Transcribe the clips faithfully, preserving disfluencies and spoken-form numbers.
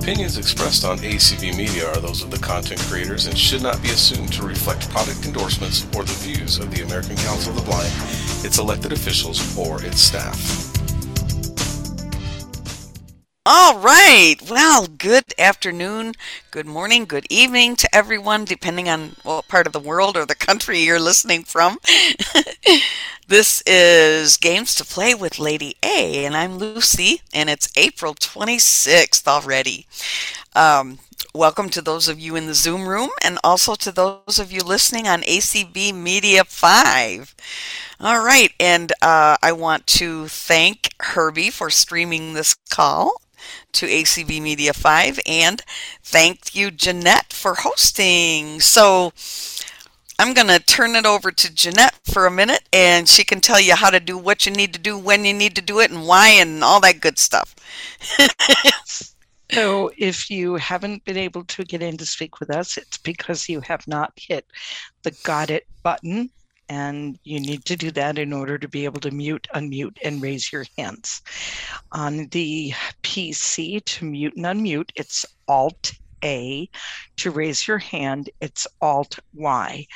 Opinions expressed on A C B Media are those of the content creators and should not be assumed to reflect product endorsements or the views of the American Council of the Blind, its elected officials, or its staff. All right. Well, good afternoon, good morning, good evening to everyone, depending on what part of the world or the country you're listening from. This is Games to Play with Lady A, and I'm Lucy, and it's April twenty-sixth already. Um, welcome to those of you in the Zoom room, and also to those of you listening on A C B Media five. All right, and uh, I want to thank Herbie for streaming this call to A C B Media five, and thank you, Jeanette, for hosting. So I'm going to turn it over to Jeanette for a minute, and she can tell you how to do what you need to do, when you need to do it, and why, and all that good stuff. So if you haven't been able to get in to speak with us, it's because you have not hit the Got It button, and you need to do that in order to be able to mute, unmute, and raise your hands. On the P C, to mute and unmute, it's Alt A. To raise your hand, it's Alt Y.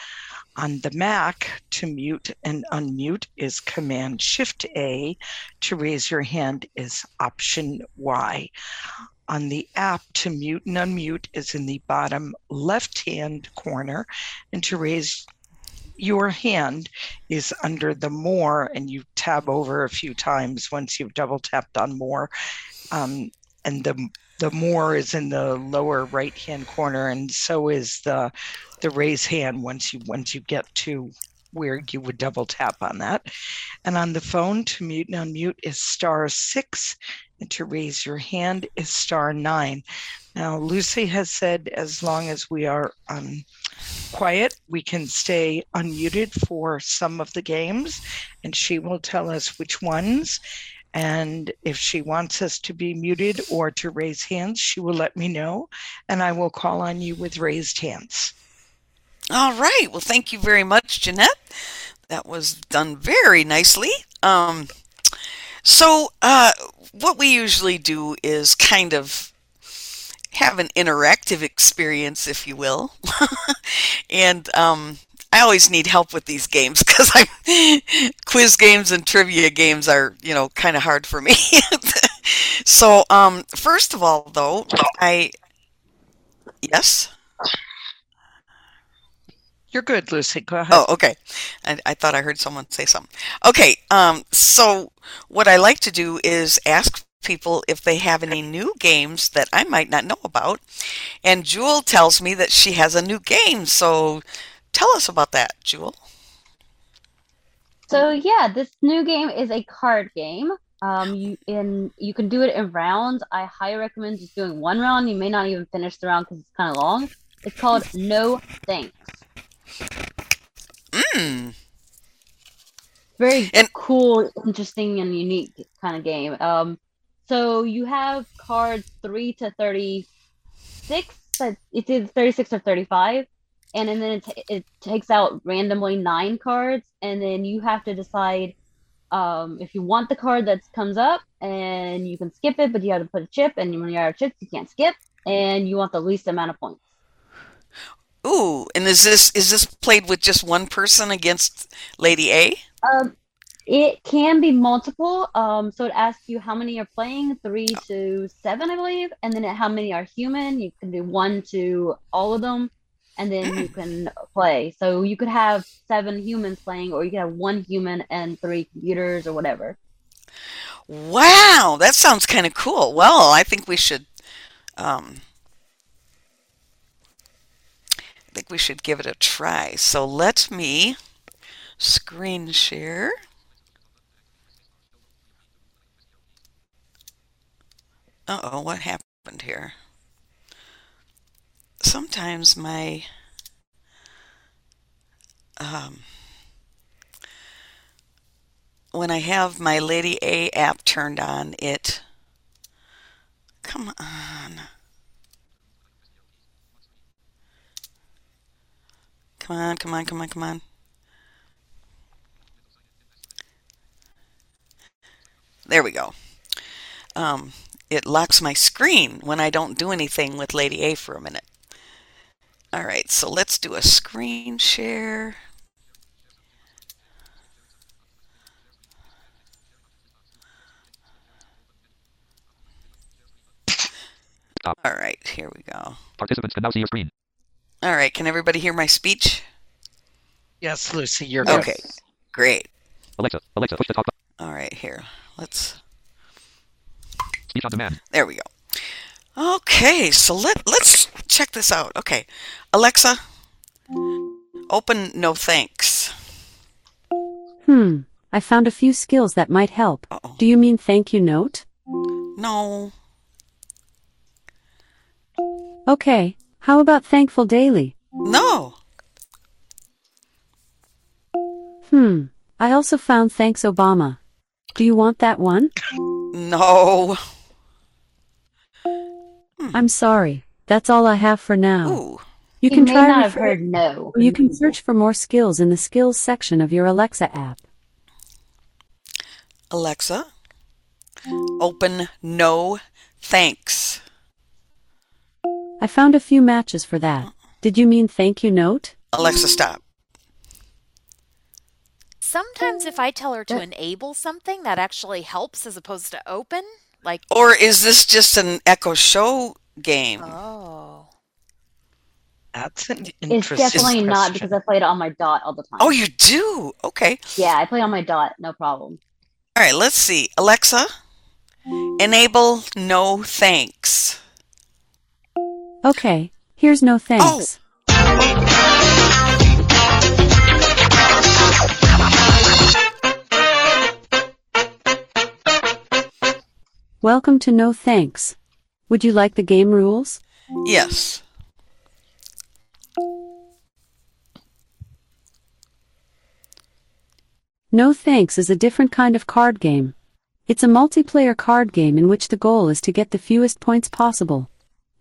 On the Mac, to mute and unmute is Command Shift A. To raise your hand is Option Y. On the app, to mute and unmute is in the bottom left-hand corner, and to raise your hand is under the More, and you tab over a few times once you've double-tapped on More, um, and the The More is in the lower right-hand corner, and so is the the raise hand once you once you get to where you would double tap on that. And on the phone, to mute and unmute is star six, and to raise your hand is star nine. Now, Lucy has said as long as we are um, quiet, we can stay unmuted for some of the games, and she will tell us which ones. And if she wants us to be muted or to raise hands, she will let me know, and I will call on you with raised hands. All right. Well, thank you very much, Jeanette. That was done very nicely. Um, so uh, what we usually do is kind of have an interactive experience, if you will. and um, I always need help with these games because I quiz games and trivia games are, you know, kind of hard for me. so um, first of all, though, I yes, you're good, Lucy. Go ahead. Oh, okay. I, I thought I heard someone say something. Okay. Um, so what I like to do is ask people if they have any new games that I might not know about. And Jewel tells me that she has a new game. So tell us about that, Jewel. So yeah, this new game is a card game. Um, you in you can do it in rounds. I highly recommend just doing one round. You may not even finish the round because it's kind of long. It's called No Thanks. Mmm. Very and- cool, interesting, and unique kind of game. Um, So you have cards three to thirty-six, but it's either thirty-six or thirty-five, and then it, t- it takes out randomly nine cards, and then you have to decide um, if you want the card that comes up, and you can skip it, but you have to put a chip, and when you have chips, you can't skip, and you want the least amount of points. Ooh, and is this is this played with just one person against Lady A? Um. It can be multiple. Um, so it asks you how many are playing, three to seven, I believe. And then how many are human. You can do one to all of them. And then mm. you can play. So you could have seven humans playing, or you could have one human and three computers or whatever. Wow, that sounds kind of cool. Well, I think we should... Um... I think we should give it a try. So let me screen share. Uh-oh, what happened here? Sometimes my um, when I have my Lady A app turned on, it come on. Come on, come on, come on, come on. There we go. Um it locks my screen when I don't do anything with Lady A for a minute. All right, so let's do a screen share. Stop. All right, here we go. Participants can now see your screen. All right, can everybody hear my speech? Yes, Lucy, you're good. Okay, great. Alexa, Alexa, push the top button. All right, here, let's... Speech on demand. There we go. Okay, so let, let's check this out. Okay, Alexa, open No Thanks. Hmm, I found a few skills that might help. Uh-oh. Do you mean thank you note? No. Okay, how about thankful daily? No. Hmm, I also found thanks Obama. Do you want that one? No. I'm sorry. That's all I have for now. Ooh. You can try. May not have heard no. You can search for more skills in the skills section of your Alexa app. Alexa, open No Thanks. I found a few matches for that. Did you mean thank you note? Alexa, stop. Sometimes if I tell her to enable something, that actually helps as opposed to open. Like, or is this just an Echo Show game? Oh. That's an interesting question. It's definitely not, because I play it on my Dot all the time. Oh, you do? Okay. Yeah, I play on my Dot, no problem. All right, let's see. Alexa, enable No Thanks. Okay, here's No Thanks. Oh. Welcome to No Thanks. Would you like the game rules? Yes. No Thanks is a different kind of card game. It's a multiplayer card game in which the goal is to get the fewest points possible.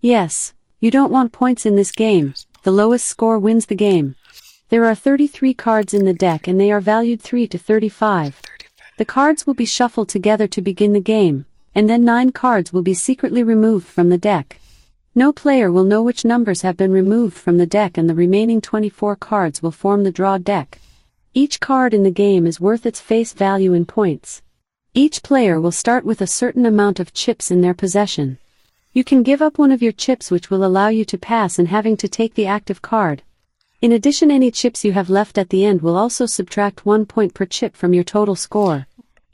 Yes, you don't want points in this game. The lowest score wins the game. There are thirty-three cards in the deck and they are valued three to thirty-five. The cards will be shuffled together to begin the game, and then nine cards will be secretly removed from the deck. No player will know which numbers have been removed from the deck, and the remaining twenty-four cards will form the draw deck. Each card in the game is worth its face value in points. Each player will start with a certain amount of chips in their possession. You can give up one of your chips, which will allow you to pass and having to take the active card. In addition, any chips you have left at the end will also subtract one point per chip from your total score.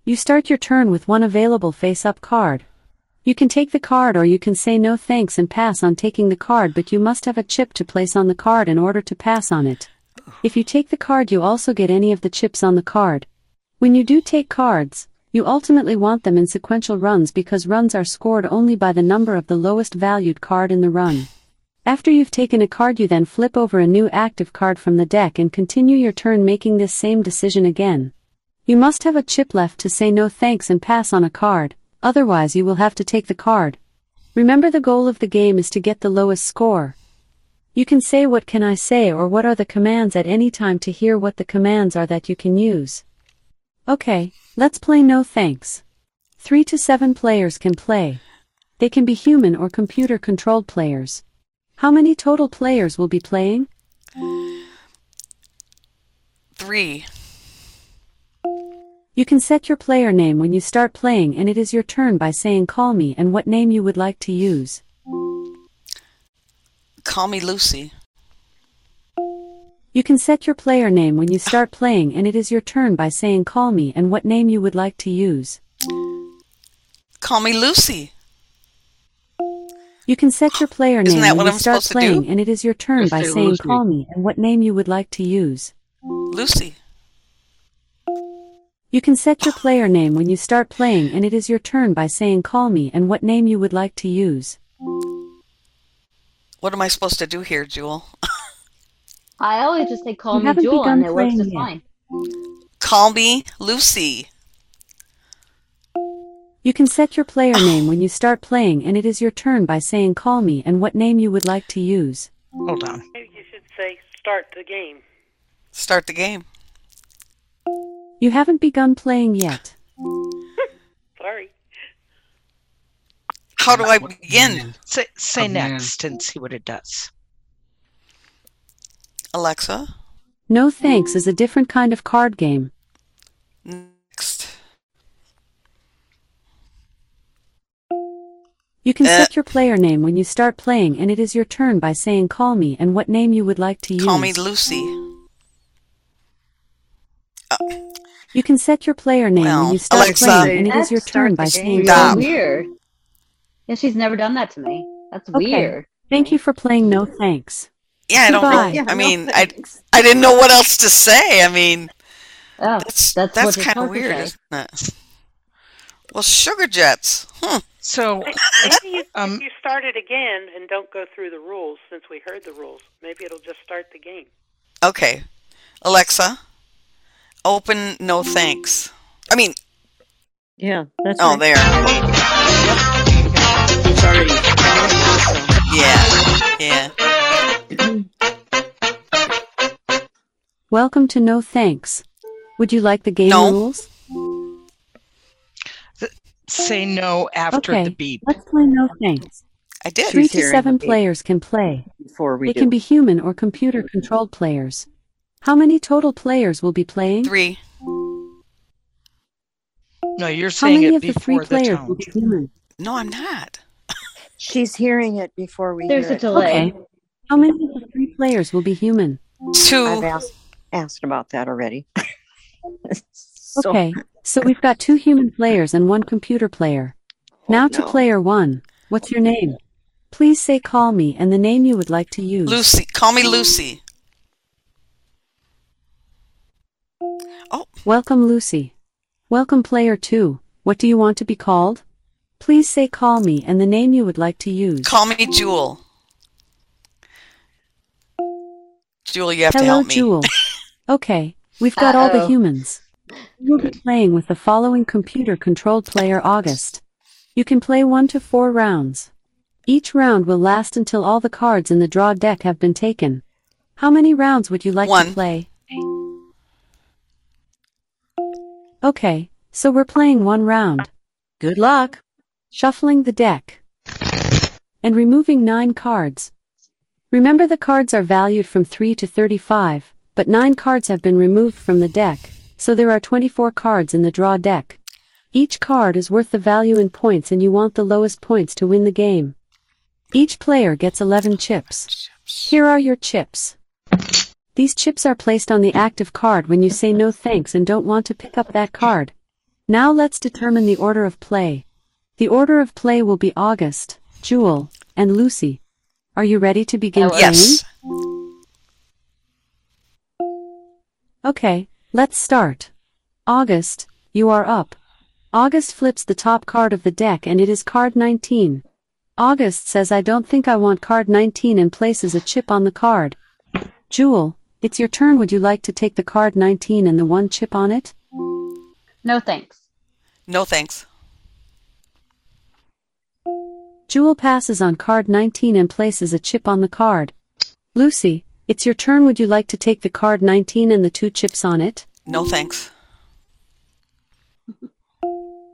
You start your turn with one available face-up card. You can take the card, or you can say no thanks and pass on taking the card, but you must have a chip to place on the card in order to pass on it. If you take the card, you also get any of the chips on the card. When you do take cards, you ultimately want them in sequential runs, because runs are scored only by the number of the lowest valued card in the run. After you've taken a card, you then flip over a new active card from the deck and continue your turn making this same decision again. You must have a chip left to say no thanks and pass on a card, otherwise you will have to take the card. Remember, the goal of the game is to get the lowest score. You can say what can I say or what are the commands at any time to hear what the commands are that you can use. Okay, let's play No Thanks. Three to seven players can play. They can be human or computer controlled players. How many total players will be playing? Three. You can set your player name when you start playing, and it is your turn by saying call me and what name you would like to use. Call me Lucy. You can set your player name when you start playing, and it is your turn by saying call me and what name you would like to use. Call me Lucy. You can set your player name when you start playing, and it is your turn by saying call me and what name you would like to use. Lucy. You can set your player name when you start playing, and it is your turn by saying call me and what name you would like to use. What am I supposed to do here, Jewel? I always just say call me Jewel and it works just fine. Call me Lucy. You can set your player name when you start playing, and it is your turn by saying call me and what name you would like to use. Hold on. Maybe you should say start the game. Start the game. You haven't begun playing yet. Sorry. How do I begin? Say, say next and see what it does. Alexa? No Thanks is a different kind of card game. Next. You can uh, set your player name when you start playing, and it is your turn by saying call me and what name you would like to use. Call me Lucy. Uh, you can set your player name well, when you start Alexa. playing, and it is your turn by saying call me. Weird. Yeah, she's never done that to me. That's okay. Weird. Thank you for playing No Thanks. Yeah, I don't really, yeah, I mean, no I I didn't know what else to say. I mean, oh, that's that's, that's kind of weird, isn't it? Well, sugar jets. Huh. So maybe you, um, if you start it again and don't go through the rules, since we heard the rules, maybe it'll just start the game. Okay. Alexa, open No Thanks. I mean. Yeah, that's Oh, right. there. It's already. Yeah, yeah. Welcome to No Thanks. Would you like the game no. rules? The, say no after okay, the beep. Let's play No Thanks. I did. Three to seven players can play. Before we they do. can be human or computer-controlled players. How many total players will be playing? Three. No, you're saying it before the tone. How many of the three players will be human? No, I'm not. She's hearing it before we There's hear it. There's a delay. Okay. How many of the three players will be human? Two. I've asked. asked about that already. so. Okay, so we've got two human players and one computer player. Now oh, no. to player one. What's your name? Please say call me and the name you would like to use. Lucy. Call me Lucy. Oh. Welcome, Lucy. Welcome, player two. What do you want to be called? Please say call me and the name you would like to use. Call me Jewel. Jewel, you have Hello, to help me. Jewel. Okay, we've got Uh-oh. all the humans. We'll be playing with the following computer-controlled player, August. You can play one to four rounds. Each round will last until all the cards in the draw deck have been taken. How many rounds would you like one. to play? Okay, so we're playing one round. Good luck. Shuffling the deck. And removing nine cards. Remember, the cards are valued from three to thirty-five. But nine cards have been removed from the deck, so there are twenty-four cards in the draw deck. Each card is worth the value in points, and you want the lowest points to win the game. Each player gets eleven chips. Here are your chips. These chips are placed on the active card when you say no thanks and don't want to pick up that card. Now let's determine the order of play. The order of play will be August, Jewel, and Lucy. Are you ready to begin playing? Yes. Okay, let's start. August, you are up. August flips the top card of the deck and it is card nineteen. August says I don't think I want card nineteen and places a chip on the card. Jewel, it's your turn. Would you like to take the card nineteen and the one chip on it? No thanks. No thanks. Jewel passes on card nineteen and places a chip on the card. Lucy, it's your turn. Would you like to take the card nineteen and the two chips on it? No thanks.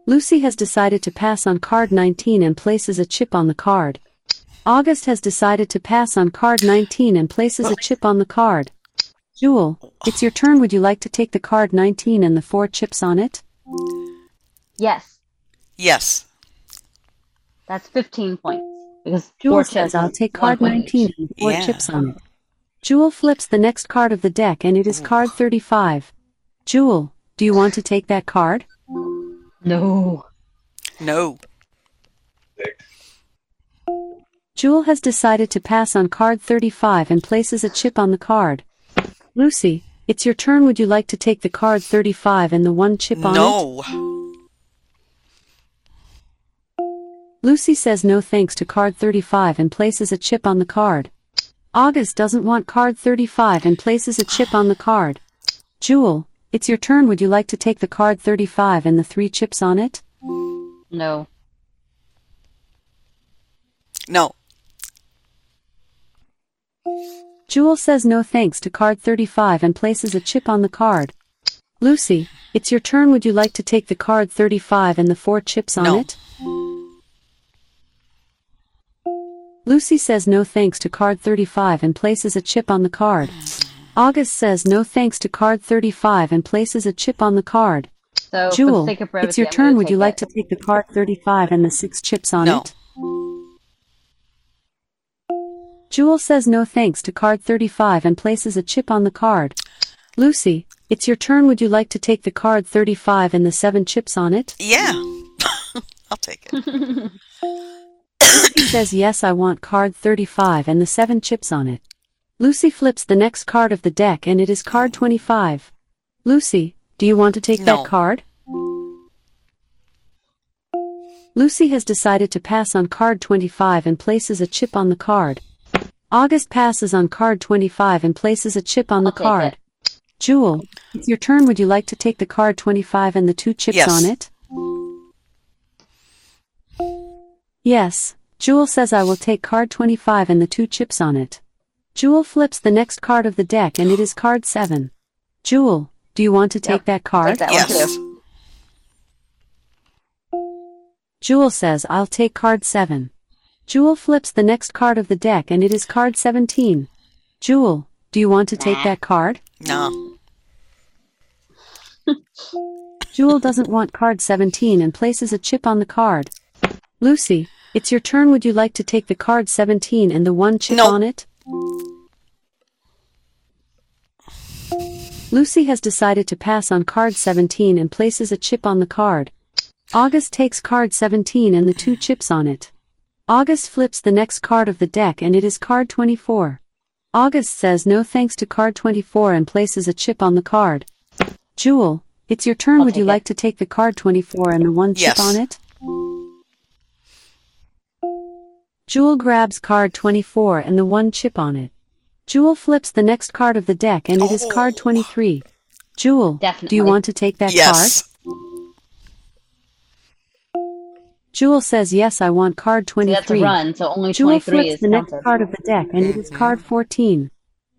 Lucy has decided to pass on card nineteen and places a chip on the card. August has decided to pass on card nineteen and places a chip on the card. Jewel, it's your turn. Would you like to take the card nineteen and the four chips on it? Yes. Yes. That's fifteen points. Because Jewel says I'll take card nineteen and four yeah. chips on it. Jewel flips the next card of the deck and it is card thirty-five. Jewel, do you want to take that card? No. No. Jewel has decided to pass on card thirty-five and places a chip on the card. Lucy, it's your turn. Would you like to take the card thirty-five and the one chip on no. it? No. Lucy says no thanks to card thirty-five and places a chip on the card. August doesn't want card thirty-five and places a chip on the card. Jewel, it's your turn. Would you like to take the card thirty-five and the three chips on it? No. No. Jewel says no thanks to card thirty-five and places a chip on the card. Lucy, it's your turn. Would you like to take the card thirty-five and the four chips on no. it? Lucy says no thanks to card thirty-five and places a chip on the card. August says no thanks to card thirty-five and places a chip on the card. So, Jewel, brevicy, it's your I'm turn. Would you it. like to take the card thirty-five and the six chips on no. it? Jewel says no thanks to card thirty-five and places a chip on the card. Lucy, it's your turn. Would you like to take the card thirty-five and the seven chips on it? Yeah. I'll take it. Lucy says yes, I want card thirty-five and the seven chips on it. Lucy flips the next card of the deck and it is card twenty-five. Lucy, do you want to take no. that card? Lucy has decided to pass on card twenty-five and places a chip on the card. August passes on card twenty-five and places a chip on I'll the card. It. Jewel, it's your turn. Would you like to take the card twenty-five and the two chips yes. on it? Yes. Jewel says I will take card twenty-five and the two chips on it. Jewel flips the next card of the deck and it is card seven. Jewel, do you want to take yep. that card? Take that yes. Jewel says I'll take card seven. Jewel flips the next card of the deck and it is card seventeen. Jewel, do you want to take nah. that card? No. Jewel doesn't want card seventeen and places a chip on the card. Lucy, it's your turn. Would you like to take the card seventeen and the one chip no. on it? Lucy has decided to pass on card seventeen and places a chip on the card. August takes card seventeen and the two chips on it. August flips the next card of the deck and it is card twenty-four. August says no thanks to card twenty-four and places a chip on the card. Jewel, it's your turn. I'll Would you it. like to take the card twenty-four and the one yes. chip on it? Jewel grabs card twenty-four and the one chip on it. Jewel flips the next card of the deck and it oh. is card twenty-three. Jewel, Definitely. do you want to take that yes. card? Jewel says yes, I want card twenty-three. So that's a run, so only Jewel twenty-three flips is the counted. next card of the deck and it is card fourteen.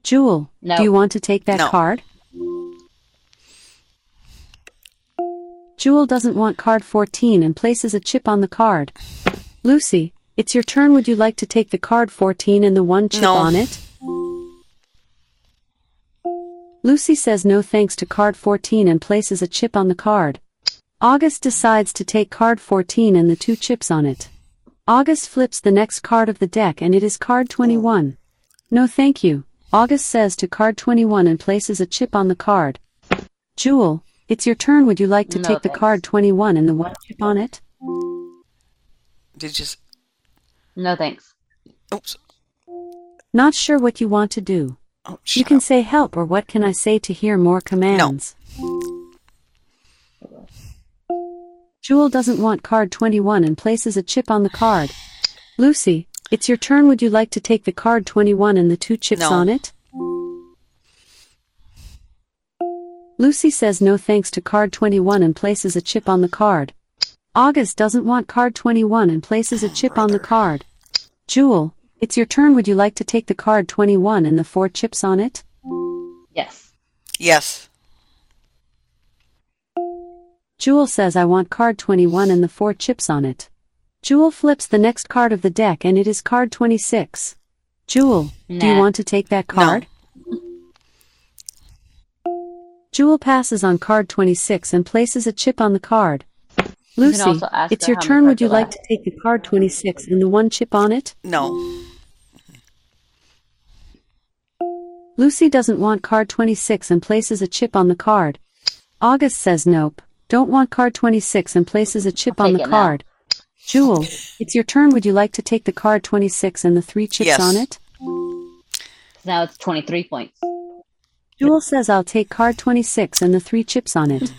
Jewel, no. do you want to take that no. card? Jewel doesn't want card fourteen and places a chip on the card. Lucy, it's your turn. Would you like to take the card fourteen and the one chip no. on it? Lucy says no thanks to card fourteen and places a chip on the card. August decides to take card fourteen and the two chips on it. August flips the next card of the deck and it is card twenty-one. No thank you, August says to card twenty-one and places a chip on the card. Jewel, it's your turn. Would you like to no take thanks. the card twenty-one and the one chip on it? Did you... No thanks. Oops. Not sure what you want to do. Oh, you can up. say help or what can I say to hear more commands. No. Jewel doesn't want card twenty-one and places a chip on the card. Lucy, it's your turn. Would you like to take the card twenty-one and the two chips no. on it? Lucy says no thanks to card twenty-one and places a chip on the card. August doesn't want card twenty-one and places a chip Brother. on the card. Jewel, it's your turn. Would you like to take the card twenty-one and the four chips on it? Yes. Yes. Jewel says I want card twenty-one and the four chips on it. Jewel flips the next card of the deck and it is card twenty-six. Jewel, nah. do you want to take that card? No. Jewel passes on card twenty-six and places a chip on the card. Lucy, it's your turn. Would you like to take the card twenty-six and the one chip on it? No. Lucy doesn't want card twenty-six and places a chip on the card. August says nope, don't want card twenty-six and places a chip on the card. Jewel, it's your turn. Would you like to take the card twenty-six and the three chips on it? Now it's twenty-three points. Jewel says I'll take card twenty-six and the three chips on it.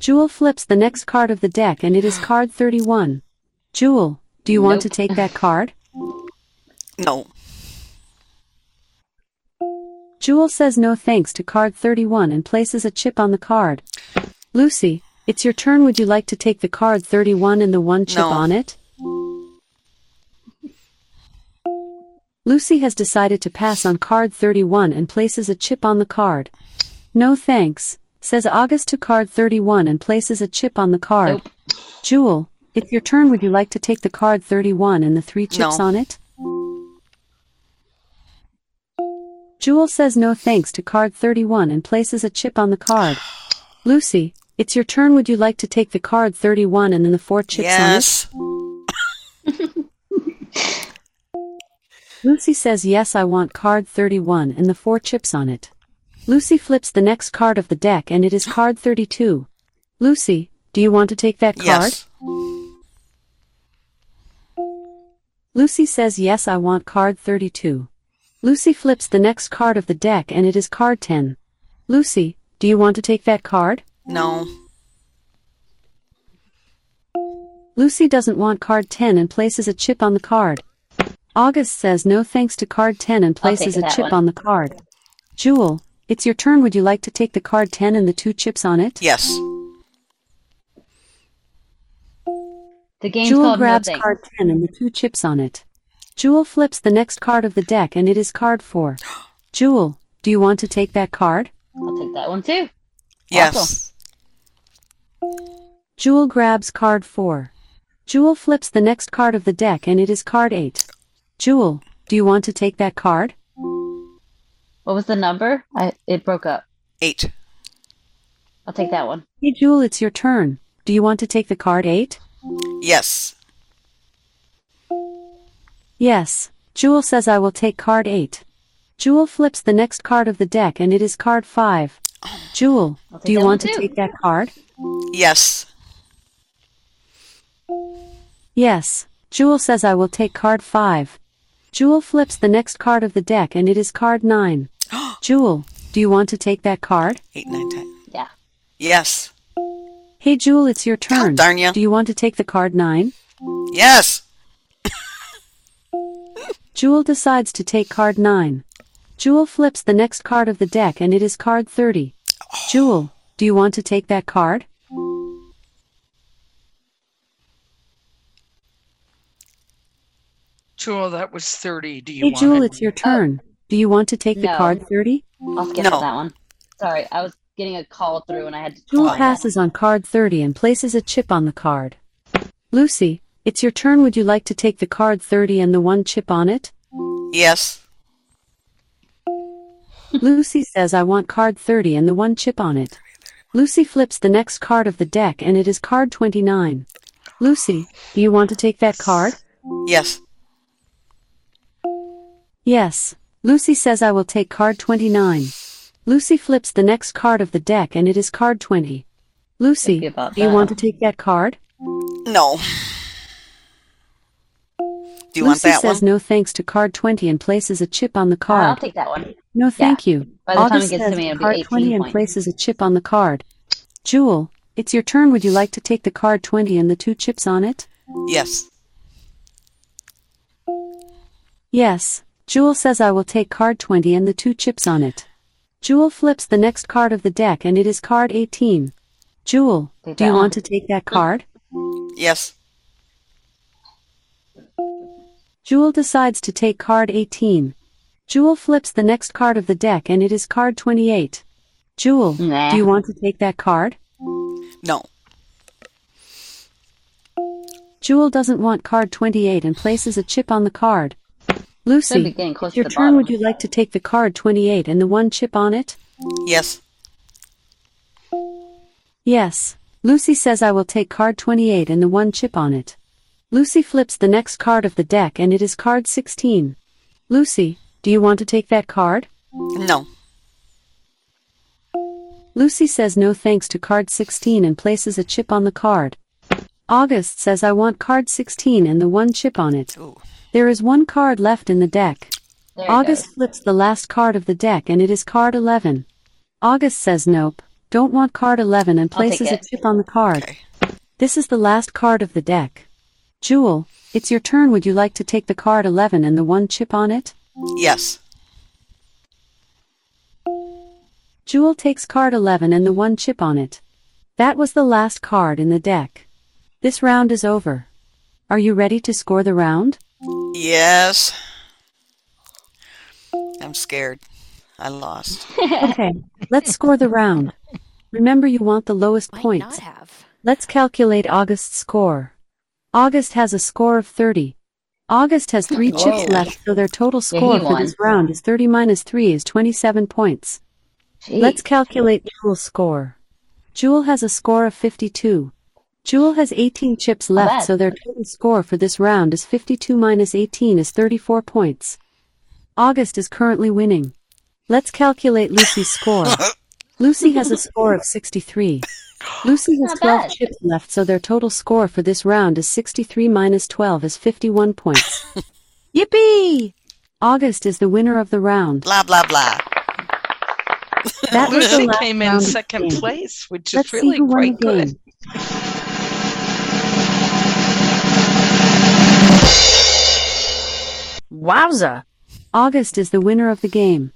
Jewel flips the next card of the deck and it is card thirty-one. Jewel, do you nope. want to take that card? No. Jewel says no thanks to card thirty-one and places a chip on the card. Lucy, it's your turn. Would you like to take the card thirty-one and the one chip no. on it? Lucy has decided to pass on card thirty-one and places a chip on the card. No thanks, says August to card thirty-one and places a chip on the card. Nope. Jewel, it's your turn. Would you like to take the card thirty-one and the three chips no. on it? Jewel says no thanks to card thirty-one and places a chip on the card. Lucy, it's your turn. Would you like to take the card thirty-one and then the four chips yes. on it? Lucy says yes, I want card thirty-one and the four chips on it. Lucy flips the next card of the deck and it is card thirty-two. Lucy, do you want to take that card? Yes. Lucy says yes, I want card thirty-two. Lucy flips the next card of the deck and it is card ten. Lucy, do you want to take that card? No. Lucy doesn't want card ten and places a chip on the card. August says no thanks to card ten and places a chip one. on the card. Jewel, it's your turn. Would you like to take the card ten and the two chips on it? Yes. The game's Jewel called grabs no card ten and the two chips on it. Jewel flips the next card of the deck and it is card four. Jewel, do you want to take that card? I'll take that one too. Yes. Awesome. Jewel grabs card four. Jewel flips the next card of the deck and it is card eight. Jewel, do you want to take that card? What was the number? I, it broke up. Eight. I'll take that one. Hey Jewel, it's your turn. Do you want to take the card eight? Yes. Yes, Jewel says I will take card eight. Jewel flips the next card of the deck and it is card five. Jewel, do you want to take that card? Yes. Yes, Jewel says I will take card five. Jewel flips the next card of the deck and it is card nine. Jewel, do you want to take that card? Eight, nine, ten. Yeah. Yes. Hey Jewel, it's your turn. God darn ya. Do you want to take the card nine? Yes. Jewel decides to take card nine. Jewel flips the next card of the deck and it is card thirty. Oh. Jewel, do you want to take that card? Jewel, that was thirty. Do you hey, want Jewel, it? it's your turn. Oh. Do you want to take no. the card thirty? I'll skip no. that one. Sorry, I was getting a call through and I had to Jewel call passes that. on card thirty and places a chip on the card. Lucy, it's your turn. Would you like to take the card thirty and the one chip on it? Yes. Lucy says I want card thirty and the one chip on it. Lucy flips the next card of the deck and it is card twenty-nine. Lucy, do you want to take that card? Yes. Yes. Lucy says I will take card twenty-nine. Lucy flips the next card of the deck and it is card twenty. Lucy, do you want to take that card? No. Do you Lucy want that says one? no thanks to card twenty and places a chip on the card. Uh, I'll take that one. No thank yeah. you. By the August time it gets to me, it'll be eighteen twenty points. And places a chip on the card. Jewel, it's your turn. Would you like to take the card twenty and the two chips on it? Yes. Yes. Jewel says I will take card twenty and the two chips on it. Jewel flips the next card of the deck and it is card eighteen. Jewel, take do you one. want to take that card? Yes. Jewel decides to take card eighteen. Jewel flips the next card of the deck and it is card twenty-eight. Jewel, nah. do you want to take that card? No. Jewel doesn't want card twenty-eight and places a chip on the card. Lucy, it's your turn. Would you like to take the card twenty-eight and the one chip on it? Yes. Yes. Lucy says I will take card twenty-eight and the one chip on it. Lucy flips the next card of the deck and it is card sixteen. Lucy, do you want to take that card? No. Lucy says no thanks to card sixteen and places a chip on the card. August says I want card sixteen and the one chip on it. Ooh. There is one card left in the deck. August flips the last card of the deck and it is card eleven. August says nope, don't want card eleven and places a chip on the card. Okay. This is the last card of the deck. Jewel, it's your turn. Would you like to take the card eleven and the one chip on it? Yes. Jewel takes card eleven and the one chip on it. That was the last card in the deck. This round is over. Are you ready to score the round? Yes. I'm scared. I lost. Okay, let's score the round. Remember, you want the lowest Might points. Not have. Let's calculate August's score. August has a score of thirty. August has three Whoa. chips left, so their total score yeah, for this round is thirty minus three is twenty-seven points. Jeez. Let's calculate Jewel's score. Jewel has a score of fifty-two. Jewel has eighteen chips left, so their total score for this round is fifty-two minus eighteen is thirty-four points. August is currently winning. Let's calculate Lucy's score. Lucy has a score of sixty-three. Lucy has twelve chips left, so their total score for this round is sixty-three minus twelve is fifty-one points. Yippee! August is the winner of the round. Blah, blah, blah. That Lucy came in second place, which is really quite good. Wowza! August is the winner of the game.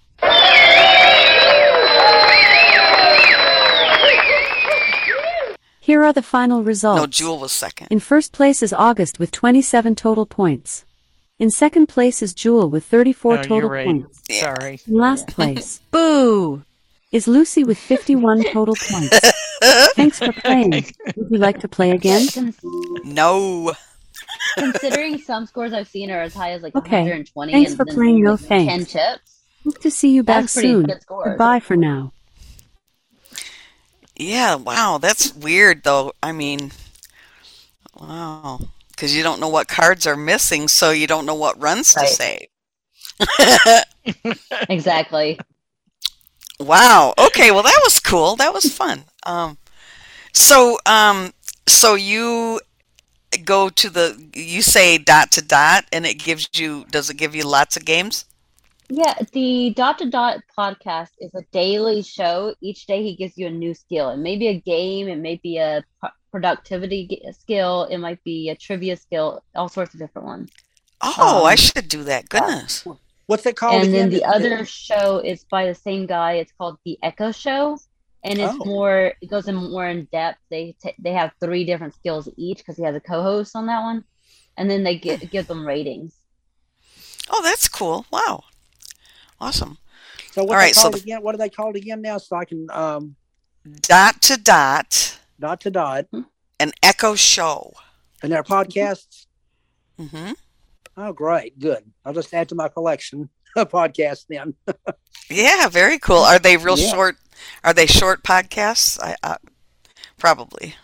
Here are the final results. No, Jewel was second. In first place is August with twenty-seven total points. In second place is Jewel with thirty-four no, total you're right. points. Yeah. Sorry. In last yeah. place, boo, is Lucy with fifty-one total points. Thanks for playing. Would you like to play again? No. Considering some scores I've seen are as high as like okay. one hundred twenty. Thanks and for playing. No thanks. ten chips. Hope to see you back soon. Goodbye for now. Yeah, wow, that's weird, though. I mean, wow, because you don't know what cards are missing, so you don't know what runs right. to save. Exactly. Wow. Okay, well, that was cool. That was fun. Um, so, um, so you go to the, you say dot to dot, and it gives you, does it give you lots of games? Yeah, the Dot to Dot podcast is a daily show. Each day he gives you a new skill. It may be a game. It may be a productivity skill. It might be a trivia skill, all sorts of different ones. Oh, um, I should do that. Goodness. Yeah. What's it called? And again? Then the other show is by the same guy. It's called The Echo Show. And it's oh. more, it goes in more in depth. They t- they have three different skills each because he has a co-host on that one. And then they get, give them ratings. Oh, that's cool. Wow. Awesome. So what All right, so the, again, what are they called again now? So I can um, dot to dot, dot to dot, an Echo Show, and their podcasts. Mm-hmm. Oh, great, good. I'll just add to my collection a podcast then. Yeah, very cool. Are they real yeah. short? Are they short podcasts? I, I probably.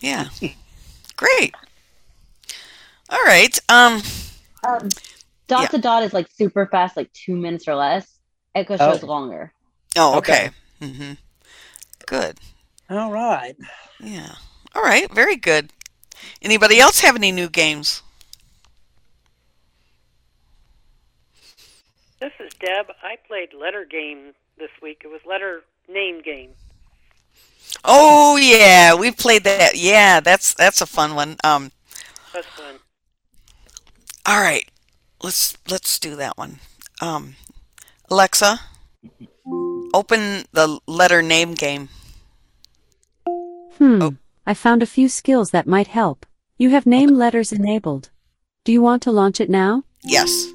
Yeah. Great. All right. Um. um Dot yeah. to Dot is like super fast, like two minutes or less. Echo oh. Show's longer. Oh, okay. okay. Mm-hmm. Good. All right. Yeah. All right. Very good. Anybody else have any new games? This is Deb. I played Letter Game this week. It was Letter Name Game. Oh yeah, we played that. Yeah, that's that's a fun one. Um, that's fun. All right. Let's let's do that one. Um, Alexa, open the letter name game. Hmm. Oh. I found a few skills that might help. You have name okay. letters enabled. Do you want to launch it now? Yes.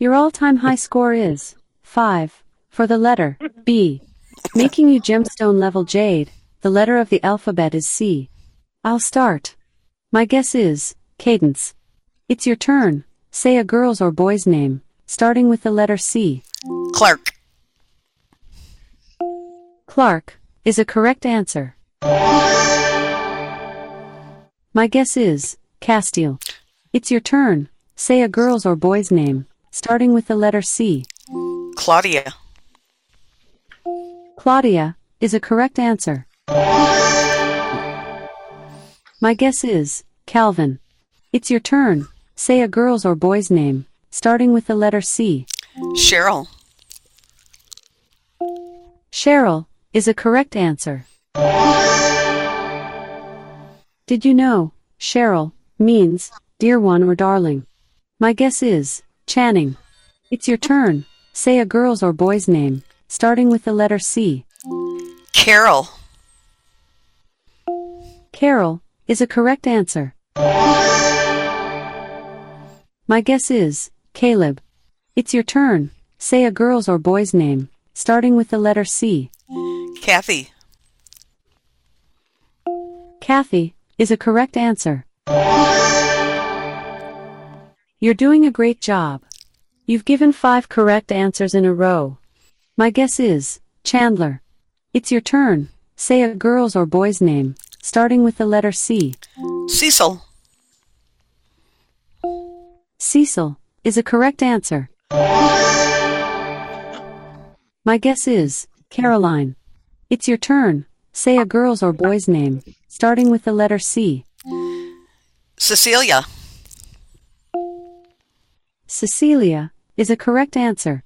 Your all-time high score is five for the letter B, making you gemstone level jade. The letter of the alphabet is C. I'll start. My guess is cadence. It's your turn. Say a girl's or boy's name, starting with the letter C. Clark. Clark is a correct answer. My guess is Castile. It's your turn. Say a girl's or boy's name, starting with the letter C. Claudia. Claudia is a correct answer. My guess is Calvin. It's your turn. Say a girl's or boy's name, starting with the letter C. Cheryl. Cheryl is a correct answer. Did you know Cheryl means dear one or darling? My guess is Channing. It's your turn. Say a girl's or boy's name, starting with the letter C. Carol. Carol is a correct answer. My guess is Caleb. It's your turn. Say a girl's or boy's name, starting with the letter C. Kathy. Kathy is a correct answer. You're doing a great job. You've given five correct answers in a row. My guess is Chandler. It's your turn. Say a girl's or boy's name, starting with the letter C. Cecil. Cecil is a correct answer. My guess is Caroline. It's your turn. Say a girl's or boy's name, starting with the letter C. Cecilia. Cecilia is a correct answer.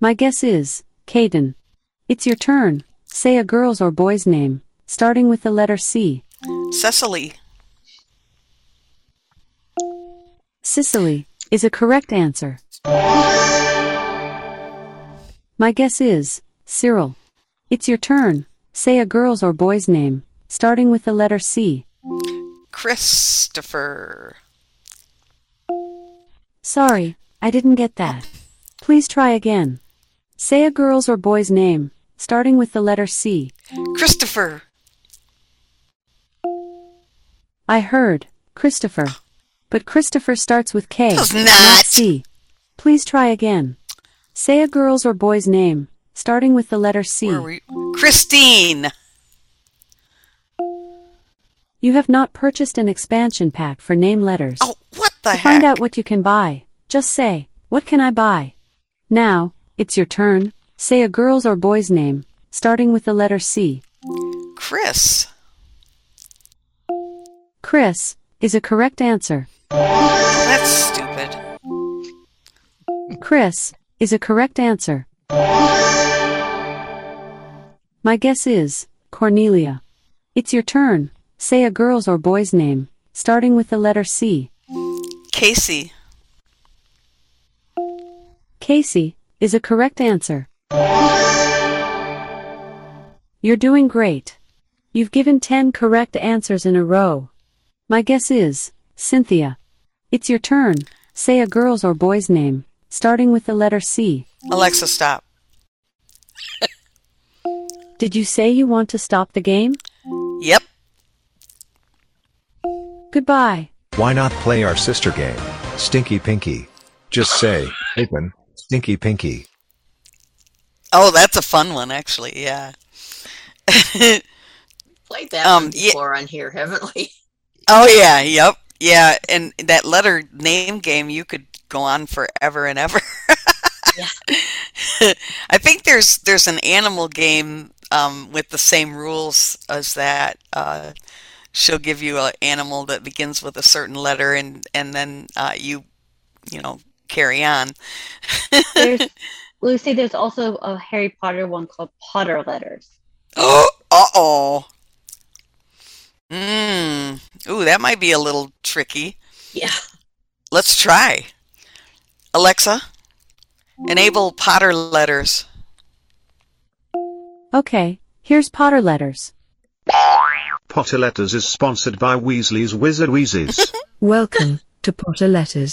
My guess is Caden. It's your turn. Say a girl's or boy's name, starting with the letter C. Cecily. Cecily is a correct answer. My guess is Cyril. It's your turn. Say a girl's or boy's name, starting with the letter C. Christopher. Sorry, I didn't get that. Please try again. Say a girl's or boy's name, starting with the letter C. Christopher. I heard Christopher, but Christopher starts with K, not. not C. Please try again. Say a girl's or boy's name, starting with the letter C. Christine. You have not purchased an expansion pack for name letters. Oh, what the heck? To find out what you can buy, just say, "What can I buy?" Now, it's your turn. Say a girl's or boy's name, starting with the letter C. Chris. Chris is a correct answer. Oh, that's stupid. Chris is a correct answer. My guess is Cornelia. It's your turn. Say a girl's or boy's name, starting with the letter C. Casey. Casey is a correct answer. You're doing great. You've given ten correct answers in a row. My guess is Cynthia. It's your turn. Say a girl's or boy's name, starting with the letter C. Alexa, stop. Did you say you want to stop the game? Yep. Goodbye. Why not play our sister game, Stinky Pinky? Just say, "Open, Stinky Pinky." Oh, that's a fun one, actually. Yeah. Played that um, one before yeah. on here, haven't we? Oh yeah, yep, yeah. And that letter name game, you could go on forever and ever. Yeah. I think there's there's an animal game um, with the same rules as that. Uh, She'll give you an animal that begins with a certain letter, and and then uh, you, you know, carry on. There's, Lucy, there's also a Harry Potter one called Potter Letters. Oh, uh oh. Mmm. Ooh, that might be a little tricky. Yeah. Let's try. Alexa, enable Potter Letters. Okay, here's Potter Letters. Potter Letters is sponsored by Weasley's Wizard Wheezes. Welcome to Potter Letters.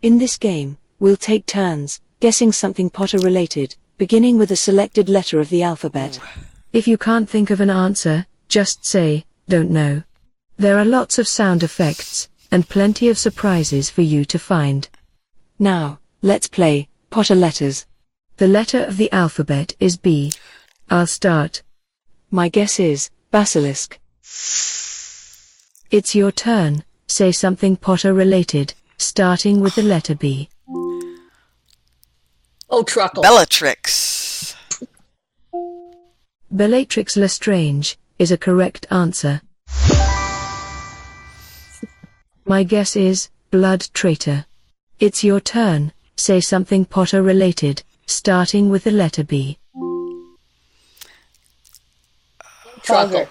In this game, we'll take turns guessing something Potter-related, beginning with a selected letter of the alphabet. If you can't think of an answer, just say, "Don't know." There are lots of sound effects, and plenty of surprises for you to find. Now, let's play Potter Letters. The letter of the alphabet is B. I'll start. My guess is basilisk. It's your turn. Say something Potter-related, starting with the letter B. Oh, truckle. Bellatrix. Bellatrix Lestrange is a correct answer. My guess is blood traitor. It's your turn. Say something Potter-related, starting with the letter B. Truckle.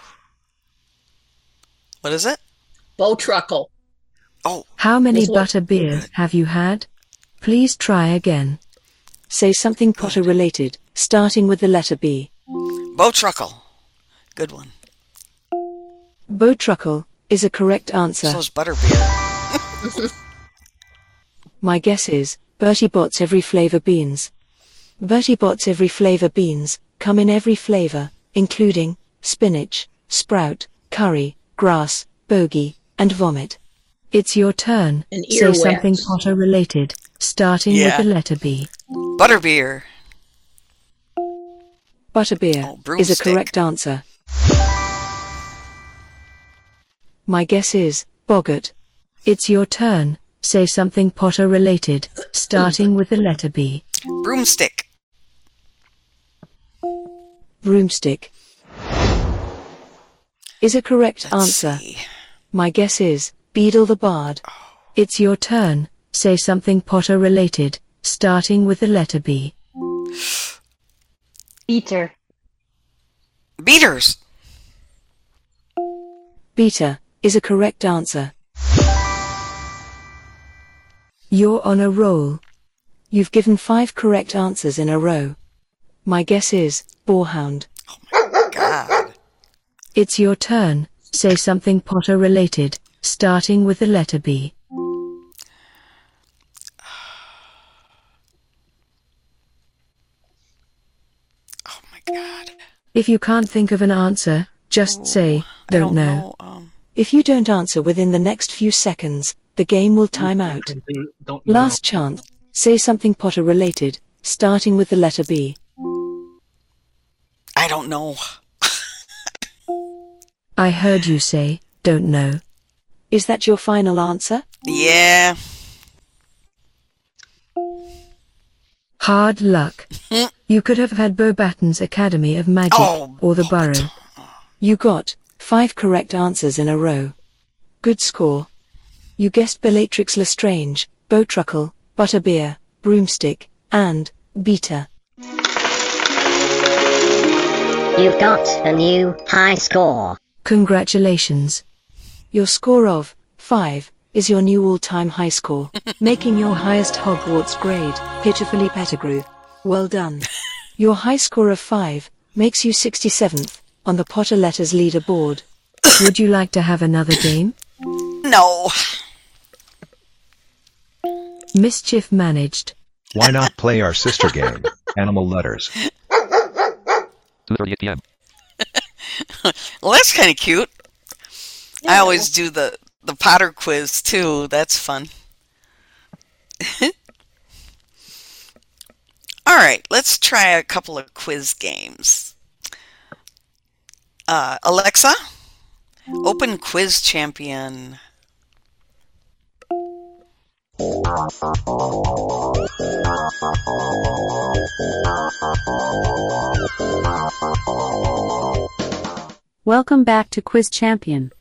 What is it? Bo Truckle. Oh. How many butter beers have you had? Please try again. Say something Potter related, starting with the letter B. Bo Truckle. Good one. Bo Truckle is a correct answer. So is butterbeer. My guess is Bertie Bott's Every Flavor Beans. Vertibot's Every Flavor beans come in every flavor, including spinach, sprout, curry, grass, bogey, and vomit. It's your turn. Say something Potter-related, starting yeah. with the letter B. Butterbeer. Butterbeer oh, is a correct answer. My guess is boggart. It's your turn. Say something Potter-related, starting with the letter B. Broomstick. Broomstick is a correct Let's answer. See. My guess is Beedle the Bard. It's your turn. Say something Potter-related, starting with the letter B. Beater. Beaters. Beater is a correct answer. You're on a roll. You've given five correct answers in a row. My guess is boarhound. Oh my God. It's your turn. Say something Potter-related, starting with the letter B. Oh my God. If you can't think of an answer, just oh, say, don't, don't know. know. Um, if you don't answer within the next few seconds, the game will time out. Don't Last chance, say something Potter-related, starting with the letter B. I don't know. I heard you say, don't know. Is that your final answer? Yeah. Hard luck. You could have had Beauxbatons Academy of Magic oh, or the Burrow. You got five correct answers in a row. Good score. You guessed Bellatrix Lestrange, Bow-truckle, Butterbeer, Broomstick, and Beater. You've got a new high score. Congratulations. Your score of five is your new all-time high score, making your highest Hogwarts grade, Pitifully Pettigrew. Well done. Your high score of five makes you sixty-seventh on the Potter Letters leaderboard. Would you like to have another game? No. Mischief managed. Why not play our sister game, Animal Letters? Well, that's kind of cute. I always do the, the Potter quiz, too. That's fun. All right, let's try a couple of quiz games. Uh, Alexa, open Quiz Champion. Welcome back to Quiz Champion.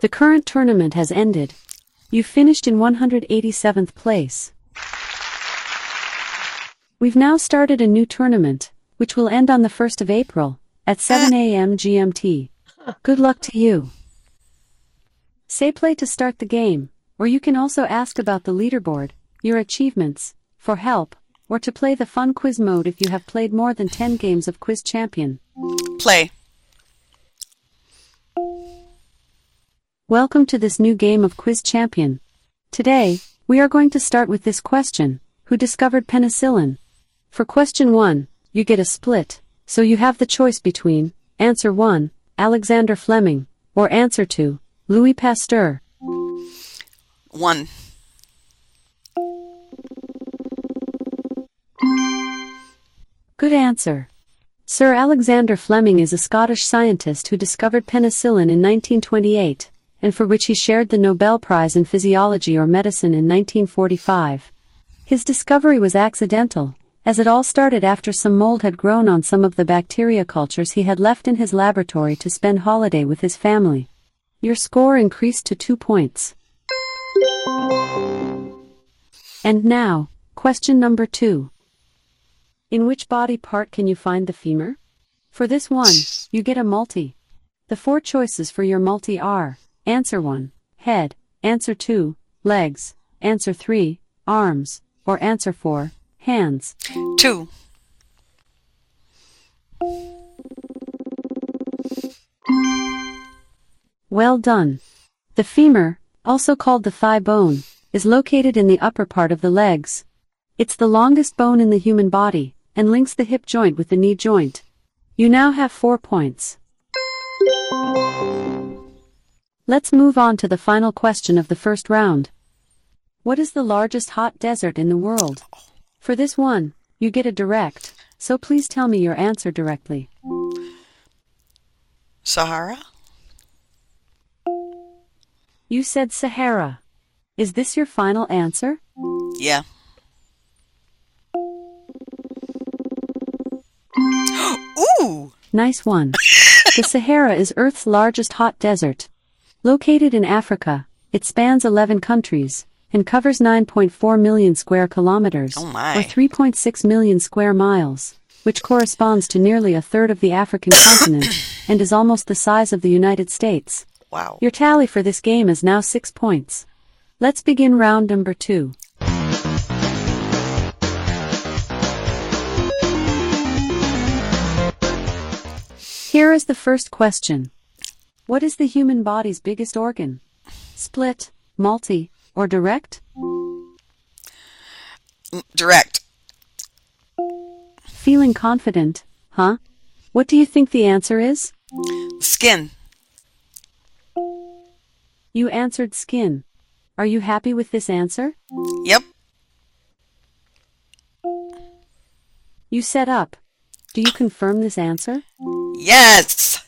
The current tournament has ended. You finished in one hundred eighty-seventh place. We've now started a new tournament, which will end on the first of April, at seven A M G M T. Good luck to you. Say play to start the game, or you can also ask about the leaderboard, your achievements, for help, or to play the fun quiz mode if you have played more than ten games of Quiz Champion. Play. Welcome to this new game of Quiz Champion. Today, we are going to start with this question, who discovered penicillin? For question one, you get a split, so you have the choice between answer one, Alexander Fleming, or answer two, Louis Pasteur. One. Good answer. Sir Alexander Fleming is a Scottish scientist who discovered penicillin in nineteen twenty-eight. And for which he shared the Nobel Prize in Physiology or Medicine in nineteen forty-five. His discovery was accidental, as it all started after some mold had grown on some of the bacteria cultures he had left in his laboratory to spend holiday with his family. Your score increased to two points. And now, question number two. In which body part can you find the femur? For this one, you get a multi. The four choices for your multi are: answer one, head, answer two, legs, answer three, arms, or answer four, hands. Two. Well done. The femur, also called the thigh bone, is located in the upper part of the legs. It's the longest bone in the human body, and links the hip joint with the knee joint. You now have four points. Let's move on to the final question of the first round. What is the largest hot desert in the world? For this one, you get a direct, so please tell me your answer directly. Sahara? You said Sahara. Is this your final answer? Yeah. Ooh! Nice one. The Sahara is Earth's largest hot desert. Located in Africa, it spans eleven countries and covers nine point four million square kilometers, oh my, or three point six million square miles, which corresponds to nearly a third of the African continent and is almost the size of the United States. Wow. Your tally for this game is now six points. Let's begin round number two. Here is the first question. What is the human body's biggest organ? Split, multi, or direct? Direct. Feeling confident, huh? What do you think the answer is? Skin. You answered skin. Are you happy with this answer? Yep. You set up. Do you confirm this answer? Yes.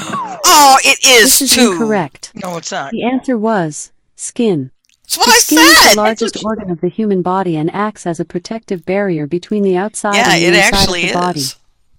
Oh, it is, this is too incorrect. No, it's not. The answer was skin. That's what the I skin said. Skin is the largest just... organ of the human body and acts as a protective barrier between the outside yeah, and the inside of the is. body.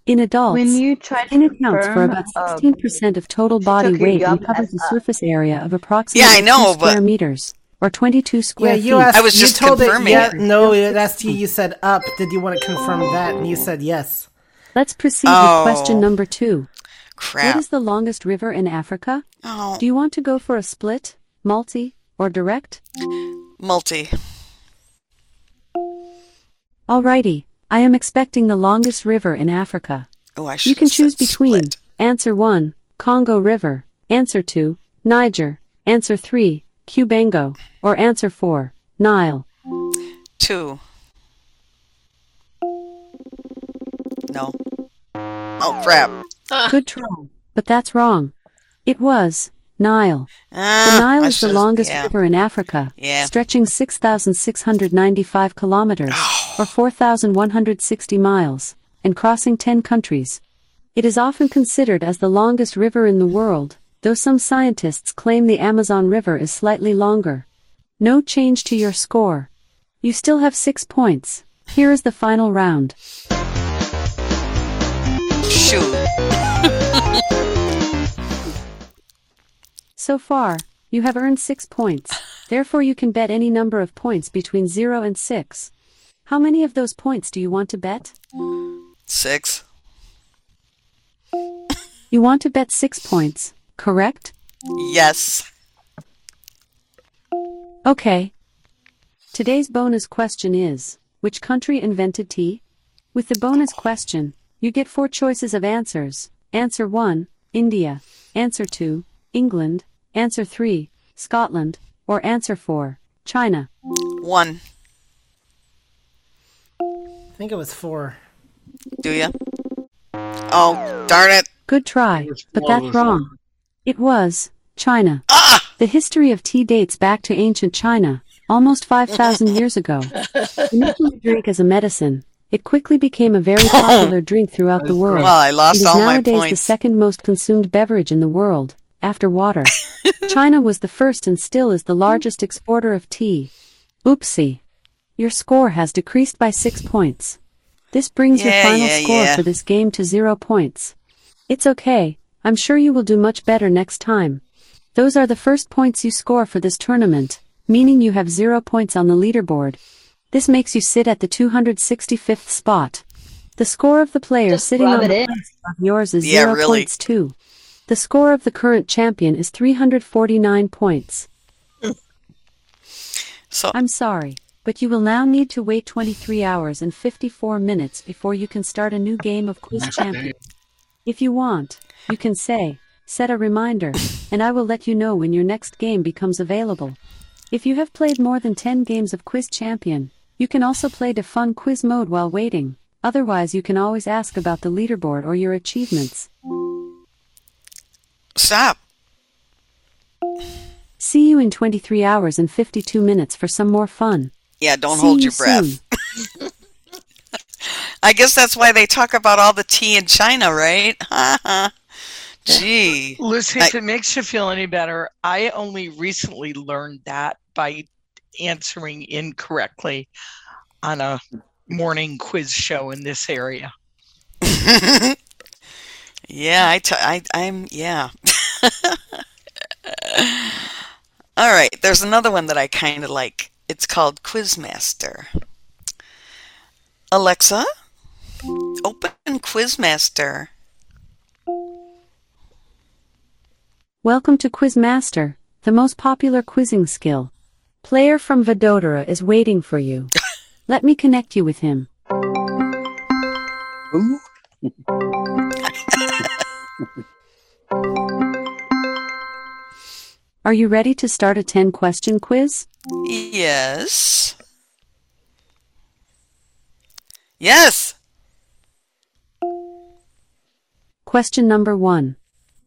In adults, when you try to skin accounts for about sixteen percent of total body weight and covers a surface area of approximately yeah, know, two square but... meters or twenty-two square yeah, you feet. Asked, I was you just told confirming it. Yeah, no, it asked you. You said up. Did you want to confirm that? And you said yes. Let's proceed oh. with question number two. Crap. What is the longest river in Africa? Oh. Do you want to go for a split, multi, or direct? Multi. Alrighty, I am expecting the longest river in Africa. Oh, I should. You can choose between split. Answer one, Congo River, answer two, Niger, answer three, Cubango, or answer four, Nile. Two. No. Oh, crap. Good try, but that's wrong. It was Nile. Uh, the Nile is the longest yeah. river in Africa, yeah. stretching six thousand six hundred ninety-five kilometers, oh. or four thousand one hundred sixty miles, and crossing ten countries. It is often considered as the longest river in the world, though some scientists claim the Amazon River is slightly longer. No change to your score. You still have six points. Here is the final round. So far, you have earned six points. Therefore, you can bet any number of points between zero and six. How many of those points do you want to bet? Six. You want to bet six points, correct? Yes. Okay. Today's bonus question is, which country invented tea? With the bonus question, you get four choices of answers. Answer one, India. Answer two, England. Answer three, Scotland. Or answer four, China. One. I think it was four. Do ya? Oh, darn it. Good try, but that's wrong. It was China. Ah! The history of tea dates back to ancient China, almost five thousand years ago. Initially drink as a medicine, it quickly became a very popular drink throughout the world. Well, I lost all my points. It is nowadays the second most consumed beverage in the world, after water. China was the first and still is the largest exporter of tea. Oopsie. Your score has decreased by six points. This brings yeah, your final yeah, score yeah. for this game to zero points. It's okay, I'm sure you will do much better next time. Those are the first points you score for this tournament, meaning you have zero points on the leaderboard. This makes you sit at the two hundred sixty-fifth spot. The score of the player Just sitting on the place of yours is yeah, zero really. points too. The score of the current champion is three hundred forty-nine points. So I'm sorry, but you will now need to wait twenty-three hours and fifty-four minutes before you can start a new game of Quiz Champion. If you want, you can say, set a reminder, and I will let you know when your next game becomes available. If you have played more than ten games of Quiz Champion, you can also play to fun quiz mode while waiting, otherwise you can always ask about the leaderboard or your achievements. Stop! See you in twenty-three hours and fifty-two minutes for some more fun. Yeah, don't hold your breath. I guess that's why they talk about all the tea in China, right? Gee. Lucy, I, if it makes you feel any better, I only recently learned that by answering incorrectly on a morning quiz show in this area. yeah, I t- I, I'm, yeah. All right, there's another one that I kind of like. It's called Quizmaster. Alexa, open Quizmaster. Welcome to Quizmaster, the most popular quizzing skill. Player from Vadodara is waiting for you. Let me connect you with him. Ooh. Are you ready to start a ten-question quiz? Yes. Yes! Question number one.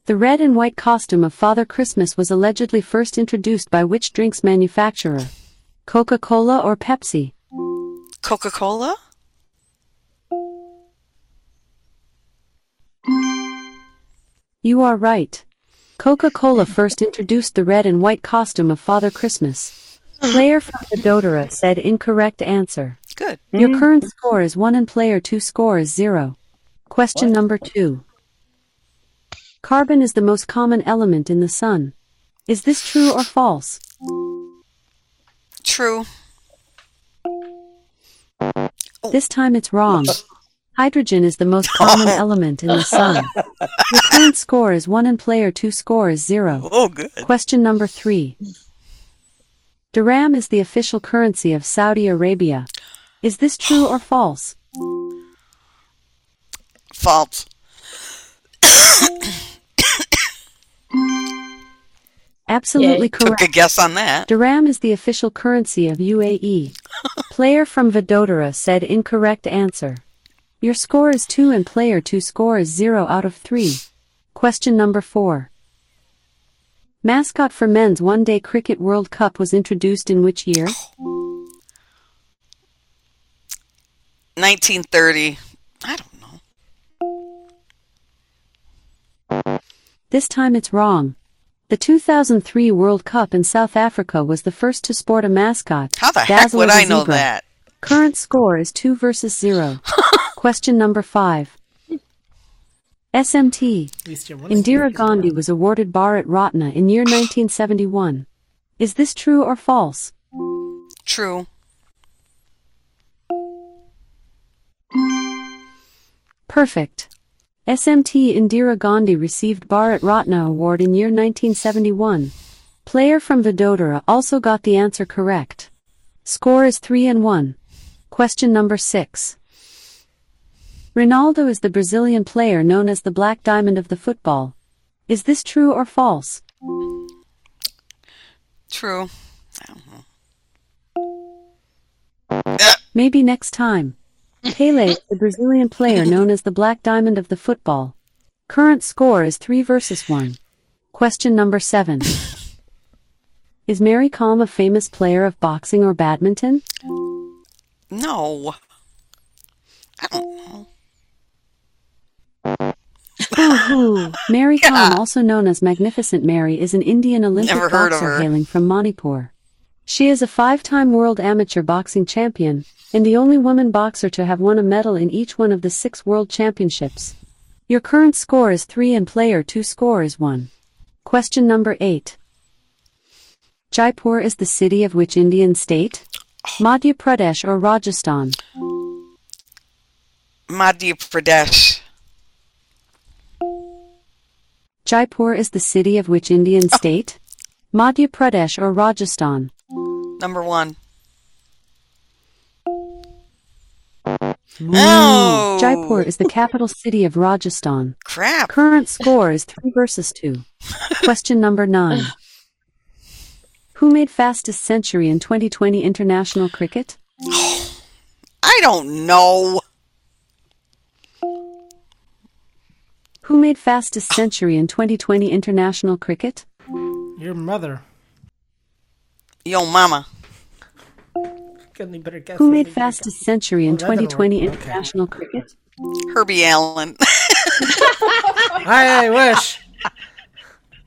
The red and white costume of Father Christmas was allegedly first introduced by which drink's manufacturer? Coca-Cola or Pepsi? Coca-Cola? You are right. Coca-Cola first introduced the red and white costume of Father Christmas. Player from Vadodara said incorrect answer. Good. Your current score is one and player two score is zero. Question what? number two. Carbon is the most common element in the sun. Is this true or false? True. This time it's wrong. Hydrogen is the most common element in the sun. Your current score is one and player two score is zero. Oh, good. Question number three. Dirham is the official currency of Saudi Arabia. Is this true or false? False. Absolutely Yay. correct. Took a guess on that. Dirham is the official currency of U A E. Player from Vadodara said incorrect answer. Your score is two and player two score is zero out of three. Question number four. Mascot for men's one-day cricket World Cup was introduced in which year? nineteen thirty. I don't know. This time it's wrong. The two thousand three World Cup in South Africa was the first to sport a mascot. How the heck would I know that? Current score is two versus zero. Question number five. S M T. Indira Gandhi was awarded Bharat Ratna in year nineteen seventy-one. Is this true or false? True. Perfect. S M T Indira Gandhi received Bharat Ratna Award in year nineteen seventy-one. Player from Vadodara also got the answer correct. Score is three and one. Question number six. Ronaldo is the Brazilian player known as the Black Diamond of the football. Is this true or false? True. I don't know. Maybe next time. Pelé is the Brazilian player known as the Black Diamond of the football. Current score is three versus one. Question number seven. Is Mary Com a famous player of boxing or badminton? No. I don't know. Ooh, Mary yeah. Kom, also known as Magnificent Mary, is an Indian Olympic boxer hailing from Manipur. She is a five-time world amateur boxing champion, and the only woman boxer to have won a medal in each one of the six world championships. Your current score is three and player two score is one. Question number eight. Jaipur is the city of which Indian state? Madhya Pradesh or Rajasthan? Madhya Pradesh. Jaipur is the city of which Indian state? Oh. Madhya Pradesh or Rajasthan? Number one. Oh. Jaipur is the capital city of Rajasthan. Crap. Current score is three versus two. Question number nine. Who made fastest century in twenty twenty international cricket? I don't know. Who made fastest century in twenty twenty international cricket? Your mother. Yo mama. Guess Who made fastest guess. century in oh, twenty twenty international okay. cricket? Herbie Allen. I, I wish.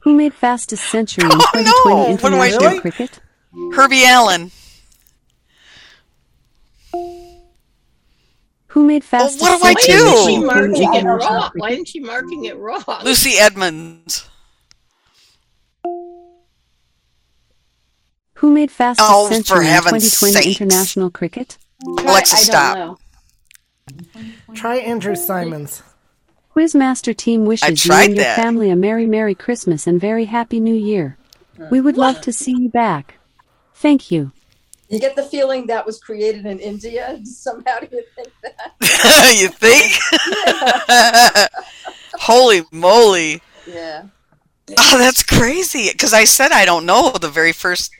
Who made fastest century in twenty twenty oh, no. international really? cricket? Herbie Allen. Who made fastest well, what do century? What do I do? Why isn't she marking it wrong? Why isn't she marking it wrong? Lucy Edmonds. Who made fastest oh, century in twenty twenty sakes. international cricket? Alexa, stop. Try Andrew Simons. Quizmaster team wishes you and your that. family a Merry Merry Christmas and very Happy New Year. We would love to see you back. Thank you. You get the feeling that was created in India? Somehow do you think that? You think? Holy moly. Yeah. Oh, that's crazy. Because I said I don't know the very first.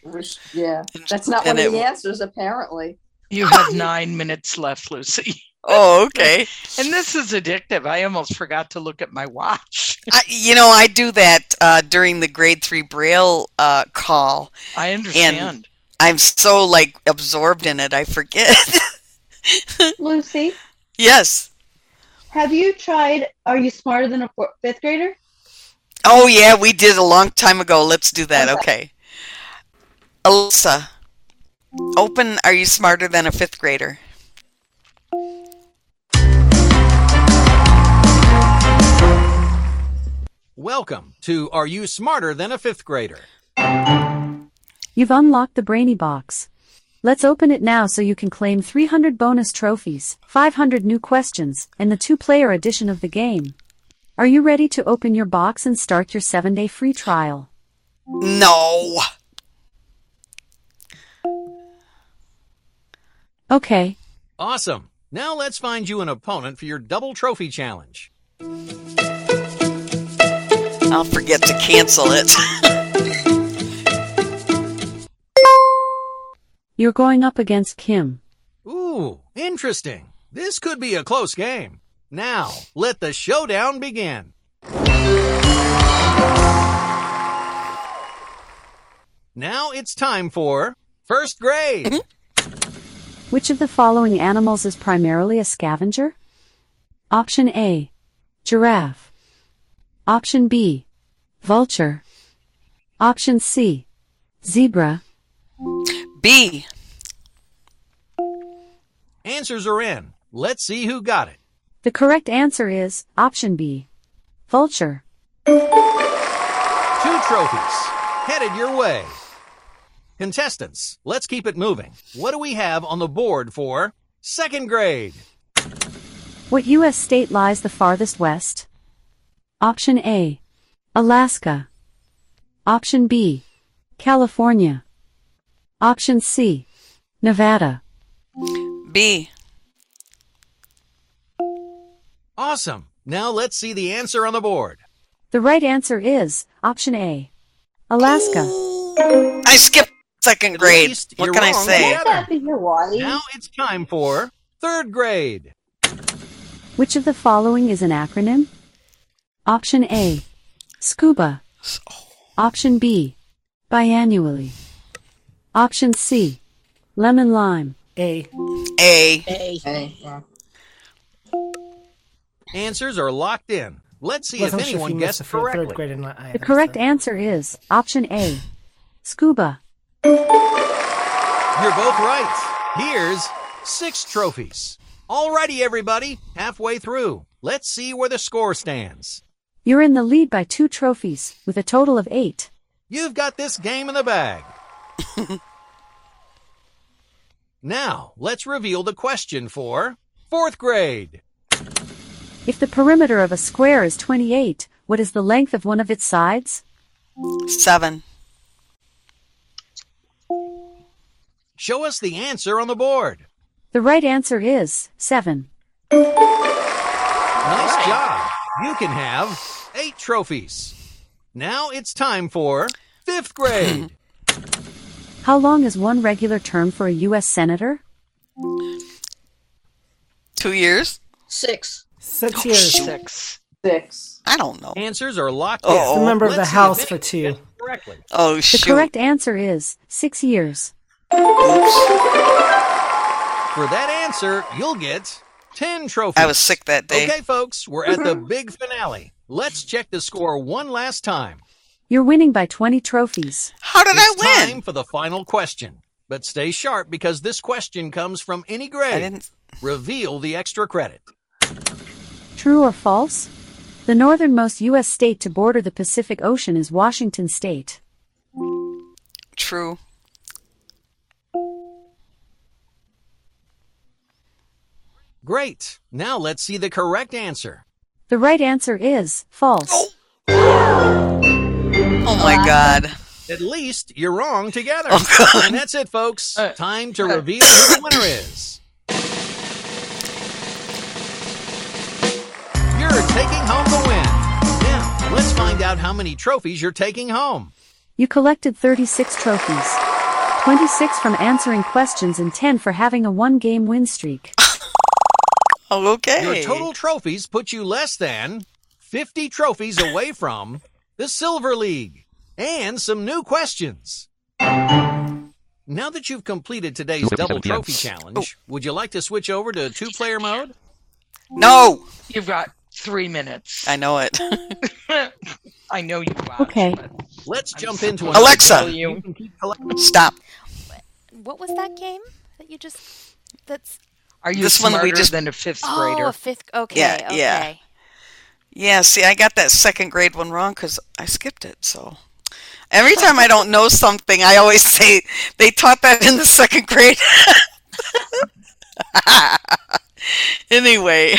Yeah, that's not one of the answers, apparently. You have nine minutes left, Lucy. Oh, okay. And this is addictive. I almost forgot to look at my watch. I, you know, I do that uh, during the grade three Braille uh, call. I understand. And I'm so, like, absorbed in it, I forget. Lucy? Yes? Have you tried Are You Smarter Than a Fifth Grader? Oh, yeah, we did a long time ago. Let's do that. Okay. Alexa, open Are You Smarter Than a Fifth Grader? Welcome to Are You Smarter Than a Fifth Grader? You've unlocked the Brainy Box. Let's open it now so you can claim three hundred bonus trophies, five hundred new questions, and the two-player edition of the game. Are you ready to open your box and start your seven-day free trial? No. Okay. Awesome. Now let's find you an opponent for your double trophy challenge. I'll forget to cancel it. You're going up against Kim. Ooh, interesting. This could be a close game. Now, let the showdown begin. Now it's time for first grade. Mm-hmm. Which of the following animals is primarily a scavenger? Option A, giraffe. Option B, vulture. Option C, zebra. B. Answers are in. Let's see who got it. The correct answer is option B, vulture. Two trophies headed your way. Contestants, let's keep it moving. What do we have on the board for second grade? What U S state lies the farthest west? Option A, Alaska. Option B, California. Option C, Nevada. B. Awesome. Now let's see the answer on the board. The right answer is option A, Alaska. I skipped second grade. What can I say? Now it's time for third grade. Which of the following is an acronym? Option A, SCUBA. Option B, biannually. Option C, lemon lime. A. A. A. A. Answers are locked in. Let's see if anyone guessed correctly. The correct answer is option A, scuba. You're both right. Here's six trophies. Alrighty, everybody. Halfway through. Let's see where the score stands. You're in the lead by two trophies, with a total of eight. You've got this game in the bag. Now, let's reveal the question for fourth grade. If the perimeter of a square is twenty-eight, what is the length of one of its sides? Seven. Show us the answer on the board. The right answer is seven. Nice job. You can have eight trophies. Now it's time for fifth grade. How long is one regular term for a U S senator? Two years? Six. Six oh, years. Shoot. Six. Six. I don't know. Answers are locked in. It's the member of the House for two. Correctly. Oh, shoot. The correct answer is six years. Oops. For that answer, you'll get ten trophies. I was sick that day. Okay, folks, we're at the big finale. Let's check the score one last time. You're winning by twenty trophies. How did it's I win? Time for the final question. But stay sharp because this question comes from any grade. I didn't... Reveal the extra credit. True or false? The northernmost U S state to border the Pacific Ocean is Washington State. True. Great. Now let's see the correct answer. The right answer is false. Oh, oh my God. At least you're wrong together. Oh, God. And that's it, folks. Uh, Time to uh, reveal who the winner is. You're taking home the win. Now, let's find out how many trophies you're taking home. You collected thirty-six trophies. twenty-six from answering questions and ten for having a one-game win streak. Oh, okay. Your total trophies put you less than fifty trophies away from the Silver League and some new questions. Now that you've completed today's double trophy challenge, would you like to switch over to two-player mode? No! You've got three minutes. I know it. I know you watch. Okay. Let's jump I'm into Alexa! You. Stop. What was that game that you just... That's... Are you this smarter one we just... than a fifth grader? Oh, a fifth... Okay, yeah, okay. Yeah. Yeah, see, I got that second grade one wrong because I skipped it, so... Every time I don't know something, I always say, they taught that in the second grade. Anyway.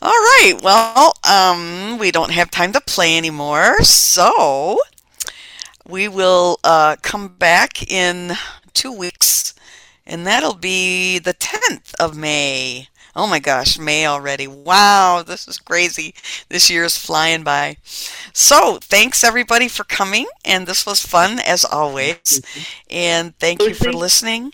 All right, well, um, we don't have time to play anymore, so... We will uh, come back in two weeks... And that'll be the tenth of May. Oh my gosh, May already. Wow, this is crazy. This year's flying by. So thanks everybody for coming. And this was fun as always. And thank you for listening.